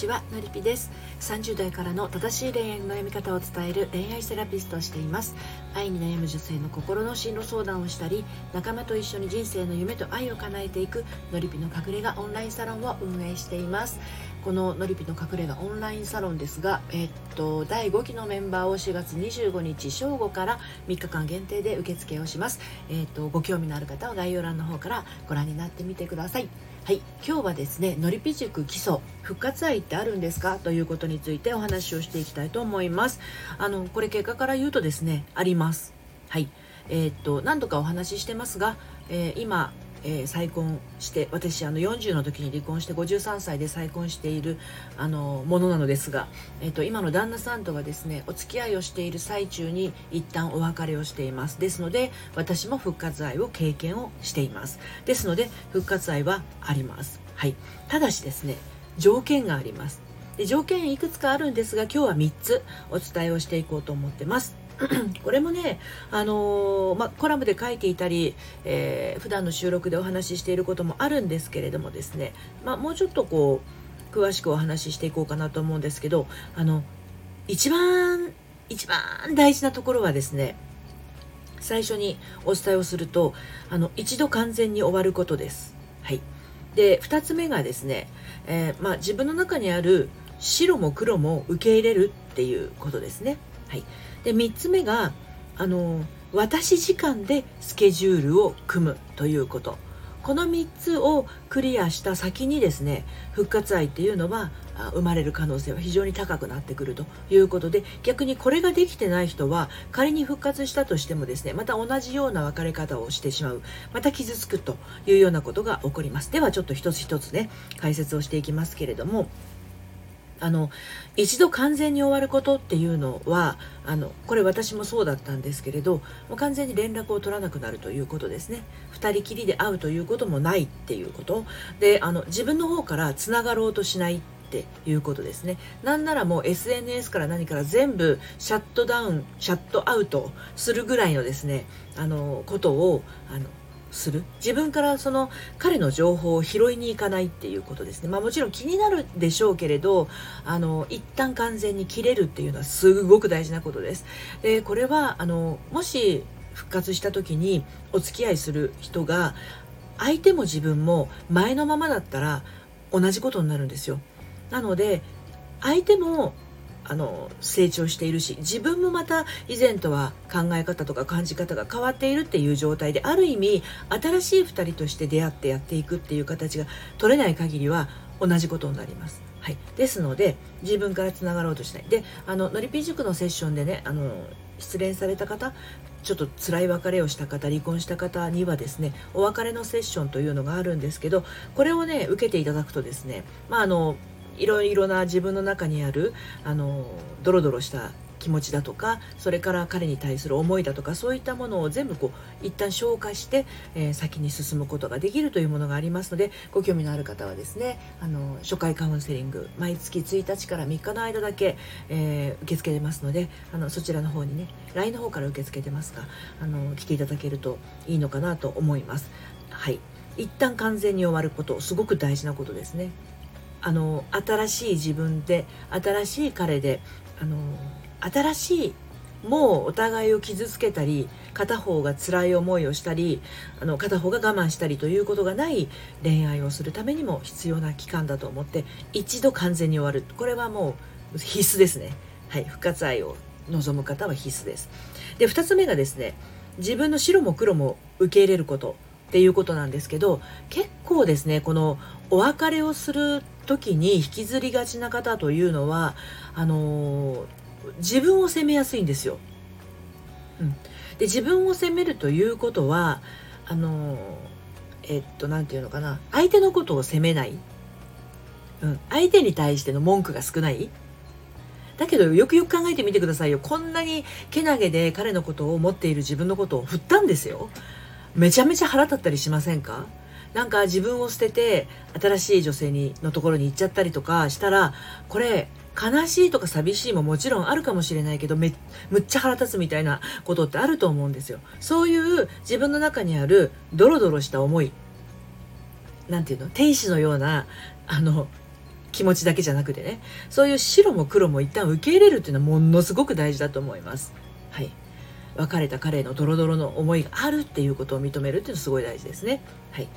ちは、のりぴです。30代からの正しい恋愛の悩み方を伝える恋愛セラピストをしています。愛に悩む女性の心の進路相談をしたり、仲間と一緒に人生の夢と愛を叶えていくのりぴの隠れ家オンラインサロンを運営しています。こののりぴの隠れ家オンラインサロンですが、第5期のメンバーを4月25日正午から3日間限定で受付をします。ご興味のある方は概要欄の方からご覧になってみてください。はい、今日はですね、のりぴ塾基礎復活愛ってあるんですかということについてお話をしていきたいと思います。これ結果から言うとですね、あります。はい、何度かお話ししてますが、今再婚して、私40の時に離婚して53歳で再婚しているものなのですが、今の旦那さんとはですね、お付き合いをしている最中に一旦お別れをしています。ですので、私も復活愛を経験をしています。ですので、復活愛はあります。はい、ただしですね、条件があります。で、条件いくつかあるんですが、今日は3つお伝えをしていこうと思ってます。これもね、コラムで書いていたり、普段の収録でお話ししていることもあるんですけれどもですね、もうちょっとこう詳しくお話ししていこうかなと思うんですけど、一番大事なところはですね、最初にお伝えをすると、一度完全に終わることです。はい、で、2つ目がですね、自分の中にある白も黒も受け入れるっていうことですね。はい、で、3つ目が私時間でスケジュールを組むということ。この3つをクリアした先にですね、復活愛っていうのは生まれる可能性は非常に高くなってくるということで、逆にこれができてない人は、仮に復活したとしてもですね、また同じような別れ方をしてしまう、また傷つくというようなことが起こります。では、ちょっと一つ一つね、解説をしていきますけれども、一度完全に終わることっていうのは、これ私もそうだったんですけれど、もう完全に連絡を取らなくなるということですね。2人きりで会うということもないっていうことで、自分の方からつながろうとしないっていうことですね。なんならもう SNS から何から全部シャットダウン、シャットアウトするぐらいのですね、ことをする。自分からその彼の情報を拾いに行かないっていうことですね。もちろん気になるでしょうけれど、一旦完全に切れるっていうのはすごく大事なことです。で、これはもし復活した時にお付き合いする人が、相手も自分も前のままだったら同じことになるんですよ。なので、相手も成長しているし、自分もまた以前とは考え方とか感じ方が変わっているっていう状態で、ある意味新しい2人として出会ってやっていくっていう形が取れない限りは同じことになります。はい、ですので、自分からつながろうとしない。で、のりぴ塾のセッションでね、失恋された方、ちょっと辛い別れをした方、離婚した方にはですね、お別れのセッションというのがあるんですけど、これをね、受けていただくとですね、いろいろな自分の中にあるドロドロした気持ちだとか、それから彼に対する思いだとか、そういったものを全部こう一旦消化して、先に進むことができるというものがありますので、ご興味のある方はですね、初回カウンセリング、毎月1日から3日の間だけ、受け付けてますので、そちらの方にね、 LINE の方から受け付けてますが、来ていただけるといいのかなと思います。はい、一旦完全に終わること、すごく大事なことですね。新しい自分で、新しい彼で、新しい、もうお互いを傷つけたり、片方が辛い思いをしたり、片方が我慢したりということがない恋愛をするためにも必要な期間だと思って、一度完全に終わる、これはもう必須ですね。はい、復活愛を望む方は必須です。で、2つ目がですね、自分の白も黒も受け入れることっていうことなんですけど、結構ですね、このお別れをする時に引きずりがちな方というのは、自分を責めやすいんですよ。うん、で、自分を責めるということは、なんていうのかな、相手のことを責めない、相手に対しての文句が少ない。だけど、よくよく考えてみてくださいよ。こんなにけなげで彼のことを思っている自分のことを振ったんですよ。めちゃめちゃ腹立ったりしませんか？なんか自分を捨てて新しい女性のところに行っちゃったりとかしたら、これ悲しいとか寂しいももちろんあるかもしれないけど、むっちゃ腹立つみたいなことってあると思うんですよ。そういう自分の中にあるドロドロした思い、なんていうの、天使のような気持ちだけじゃなくてね、そういう白も黒も一旦受け入れるっていうのはものすごく大事だと思います。はい、別れた彼へのドロドロの思いがあるっていうことを認めるっていうのはすごい大事ですね。はい、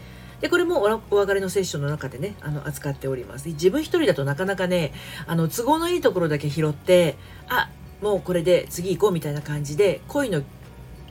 でこれもお別れのセッションの中でね扱っております。自分一人だとなかなかね都合のいいところだけ拾って、あもうこれで次行こうみたいな感じで恋の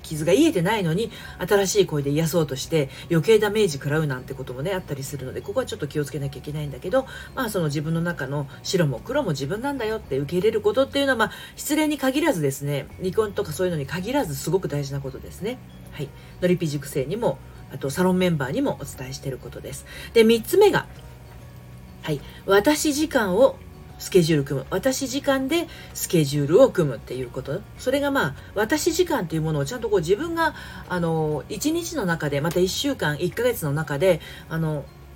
傷が癒えてないのに新しい恋で癒そうとして余計ダメージ食らうなんてこともねあったりするので、ここはちょっと気をつけなきゃいけないんだけど、まあその自分の中の白も黒も自分なんだよって受け入れることっていうのは、まあ失恋に限らずですね、離婚とかそういうのに限らずすごく大事なことですね。はい、のりぴ塾生にもあとサロンメンバーにもお伝えしていることです。で3つ目が、はい、私時間をスケジュール組む、私時間でスケジュールを組むっていうこと。それがまあ私時間というものをちゃんとこう自分が1日の中で、また1週間1ヶ月の中で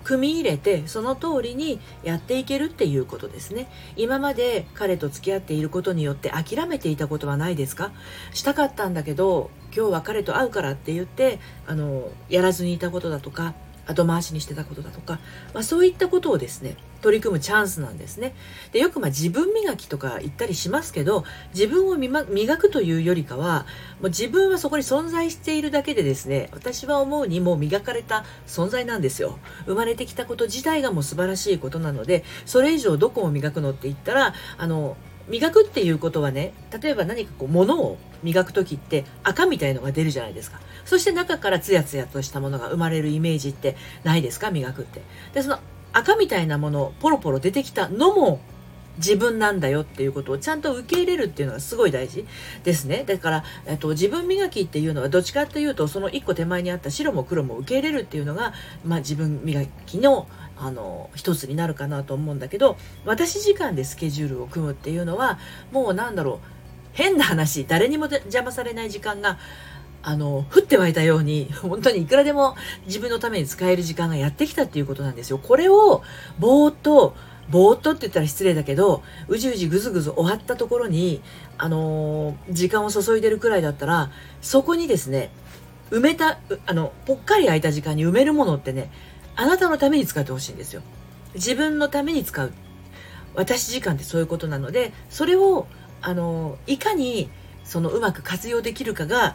組み入れてその通りにやっていけるっていうことですね。今まで彼と付き合っていることによって諦めていたことはないですか？したかったんだけど今日は彼と会うからって言ってやらずにいたことだとか、後回しにしてたことだとか、まあ、そういったことをですね取り組むチャンスなんですね。でよくまあ自分磨きとか言ったりしますけど、自分を磨くというよりかはもう自分はそこに存在しているだけでですね、私は思うにもう磨かれた存在なんですよ。生まれてきたこと自体がもう素晴らしいことなので、それ以上どこを磨くのって言ったら磨くっていうことはね、例えば何かこう物を磨く時って赤みたいのが出るじゃないですか。そして中からツヤツヤとしたものが生まれるイメージってないですか、磨くって。でその赤みたいなものポロポロ出てきたのも自分なんだよっていうことをちゃんと受け入れるっていうのがすごい大事ですね。だから自分磨きっていうのはどっちかっていうとその一個手前にあった白も黒も受け入れるっていうのが、まあ、自分磨きの一つになるかなと思うんだけど、私時間でスケジュールを組むっていうのはもうなんだろう、変な話誰にも邪魔されない時間が降って湧いたように本当にいくらでも自分のために使える時間がやってきたっていうことなんですよ。これをぼーっとって言ったら失礼だけど、うじうじぐずぐず終わったところに時間を注いでるくらいだったら、そこにですね埋めたぽっかり空いた時間に埋めるものってね、あなたのために使ってほしいんですよ。自分のために使う私時間ってそういうことなので、それをいかにうまく活用できるかが、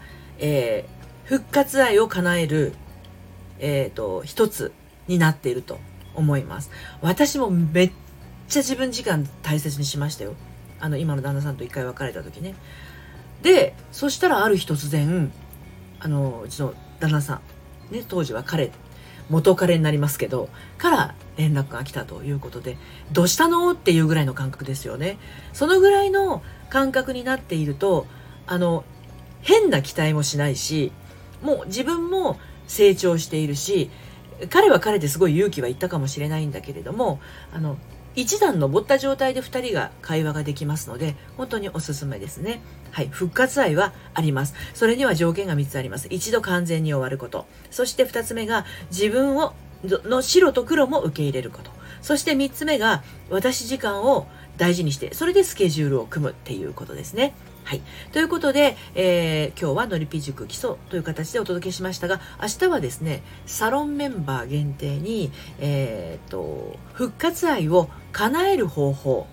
復活愛を叶える、一つになっていると思います。私もめっちゃ自分時間大切にしましたよ。今の旦那さんと一回別れた時ね。でそしたらある日突然うちの旦那さん、ね、当時は元彼になりますけどから連絡が来たということで、どうしたのっていうぐらいの感覚ですよね。そのぐらいの感覚になっていると変な期待もしないし、もう自分も成長しているし、彼は彼ですごい勇気はいったかもしれないんだけれども一段登った状態で2人が会話ができますので、本当におすすめですね。はい、復活愛はあります。それには条件が3つあります。一度完全に終わること、そして2つ目が自分の白と黒も受け入れること、そして3つ目が私時間を大事にしてそれでスケジュールを組むっていうことですね。はい、ということで、今日はのりぴ塾基礎という形でお届けしましたが、明日はですねサロンメンバー限定に、復活愛を叶える方法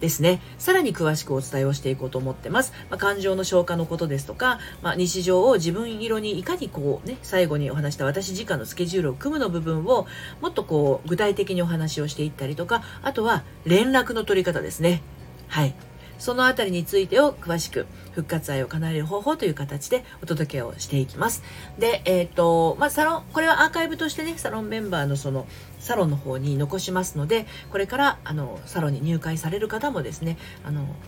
ですね、さらに詳しくお伝えをしていこうと思ってます。まあ、感情の消化のことですとか、まあ、日常を自分色にいかにこうね、最後にお話した私時間のスケジュールを組むの部分をもっとこう具体的にお話をしていったりとか、あとは連絡の取り方ですね。はい、そのあたりについてを詳しく復活愛を叶える方法という形でお届けをしていきます。で、サロン、これはアーカイブとしてね、サロンメンバーのサロンの方に残しますので、これからサロンに入会される方もですね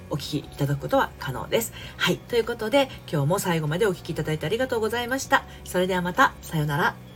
お聞きいただくことは可能です。はい、ということで今日も最後までお聞きいただいてありがとうございました。それではまた、さようなら。